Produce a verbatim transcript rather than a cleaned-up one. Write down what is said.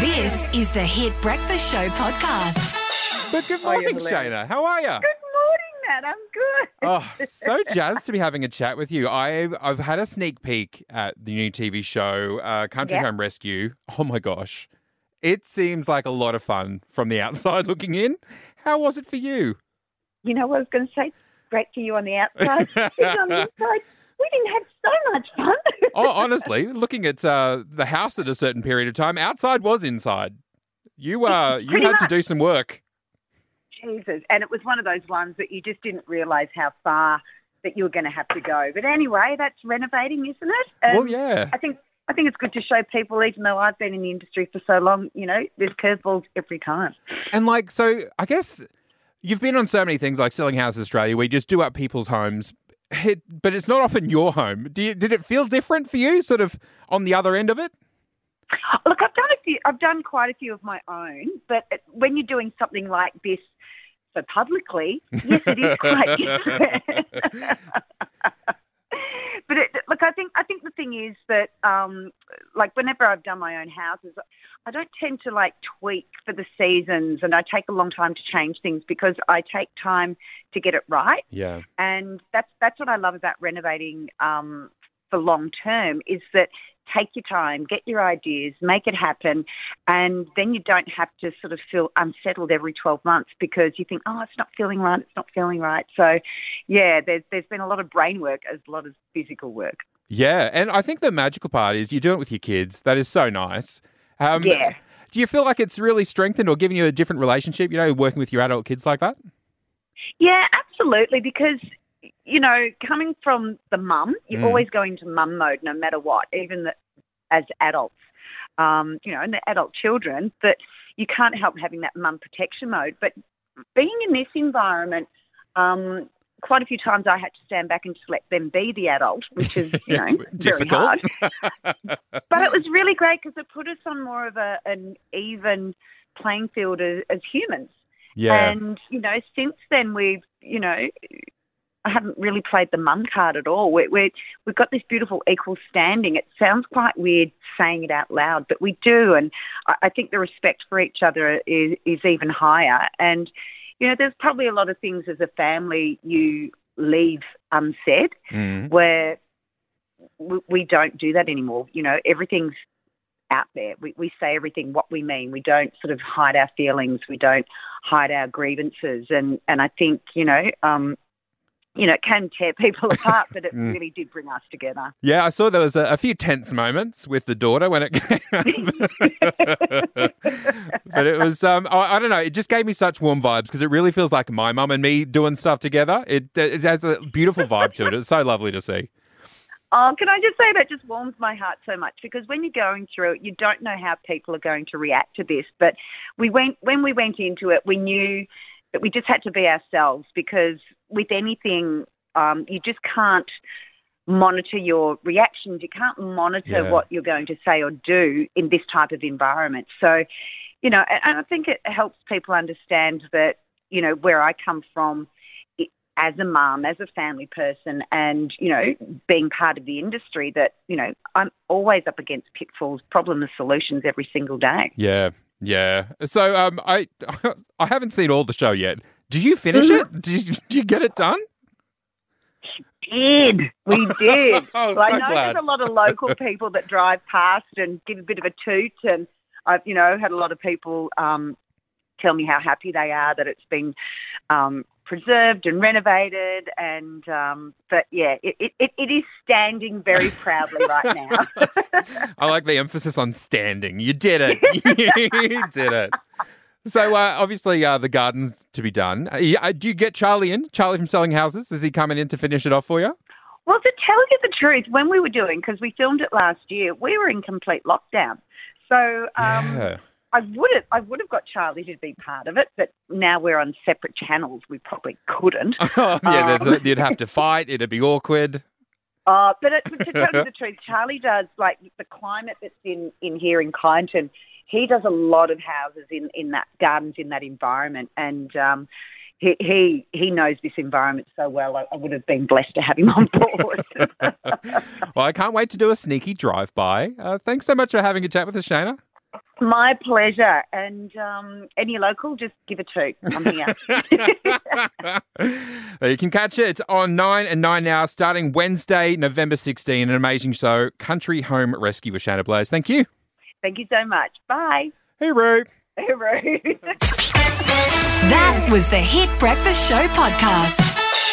This is the Hit Breakfast Show podcast. But good morning, oh, Shaynna. How are you? Good morning, Matt. I'm good. Oh, so jazzed to be having a chat with you. I've, I've had a sneak peek at the new T V show, uh, Country yeah. Home Rescue. Oh, my gosh. It seems like a lot of fun from the outside looking in. How was it for you? You know what I was going to say? Great for you on the outside. It's on the inside. We didn't have so much fun. Oh, honestly, looking at uh, the house at a certain period of time, outside was inside. You uh, you had much. to do some work. Jesus. And it was one of those ones that you just didn't realise how far that you were going to have to go. But anyway, that's renovating, isn't it? And well, yeah. I think I think it's good to show people, even though I've been in the industry for so long, you know, there's curveballs every time. And, like, so I guess you've been on so many things like Selling Houses Australia, where you just do up people's homes. It, but it's not often your home. Do you, did it feel different for you, sort of on the other end of it? Look, I've done a few. I've done quite a few of my own, but when you're doing something like this so publicly, yes, it is quite different. But it, look, I think I think the thing is that, um, like, whenever I've done my own houses, I don't tend to like tweak for the seasons, and I take a long time to change things because I take time to get it right. Yeah, and that's that's what I love about renovating um, for long term is that take your time, get your ideas, make it happen, and then you don't have to sort of feel unsettled every twelve months because you think, oh, it's not feeling right, it's not feeling right. So, yeah, there's there's been a lot of brain work as well as physical work. Yeah, and I think the magical part is you do it with your kids. That is so nice. Um, yeah. Do you feel like it's really strengthened or given you a different relationship, you know, working with your adult kids like that? Yeah, absolutely, because, you know, coming from the mum, you're mm. always going to mum mode no matter what, even the, as adults, um, you know, and the adult children, that you can't help having that mum protection mode. But being in this environment, um, quite a few times I had to stand back and just let them be the adult, which is, you know, very hard. But it was really great because it put us on more of a, an even playing field as, as humans. Yeah. And, you know, since then we've, you know, I haven't really played the mum card at all. We're, we're, we've got this beautiful equal standing. It sounds quite weird saying it out loud, but we do. And I, I think the respect for each other is, is even higher. And, you know, there's probably a lot of things as a family you leave unsaid mm. where we, we don't do that anymore. You know, everything's out there. We, we say everything, what we mean. We don't sort of hide our feelings. We don't hide our grievances. And, and I think, you know, um, you know, it can tear people apart, but it mm. really did bring us together. Yeah, I saw there was a, a few tense moments with the daughter when it came up. But it was, um, I, I don't know, it just gave me such warm vibes because it really feels like my mum and me doing stuff together. It, it has a beautiful vibe to it. It's so lovely to see. Oh, can I just say that just warms my heart so much because when you're going through it, you don't know how people are going to react to this. But we went when we went into it, we knew that we just had to be ourselves because with anything, um, you just can't monitor your reactions. You can't monitor yeah. what you're going to say or do in this type of environment. So, you know, and I think it helps people understand that, you know, where I come from as a mum, as a family person and, you know, being part of the industry that, you know, I'm always up against pitfalls, problems, and solutions every single day. Yeah. Yeah. So um, I I haven't seen all the show yet. Do you finish it? Did you, did you get it done? We did. We did. oh, well, so I know glad. There's a lot of local people that drive past and give a bit of a toot. And I've, you know, had a lot of people um, tell me how happy they are that it's been um, preserved and renovated. And um, but, yeah, it, it, it is standing very proudly right now. I like the emphasis on standing. You did it. You did it. So, uh, obviously, uh, the garden's to be done. Uh, do you get Charlie in? Charlie from Selling Houses? Is he coming in to finish it off for you? Well, to tell you the truth, when we were doing, because we filmed it last year, we were in complete lockdown. So um, yeah. I would have I would have got Charlie to be part of it, but now we're on separate channels. We probably couldn't. oh, yeah, um, a, you'd have to fight. It'd be awkward. Uh, but it, to tell you the truth, Charlie does, like, the climate that's in, in here in Kyneton. He does a lot of houses in, in that gardens, in that environment, and um, he, he he knows this environment so well. I, I would have been blessed to have him on board. Well, I can't wait to do a sneaky drive-by. Uh, thanks so much for having a chat with us, Shaynna. My pleasure. And um, any local, just give a toot. I'm here. You can catch it on nine and nine now, starting Wednesday, November sixteenth. An amazing show, Country Home Rescue with Shaynna Blaze. Thank you. Thank you so much. Bye. Hey, Roo. Hey, Roo. That was the Hit Breakfast Show podcast.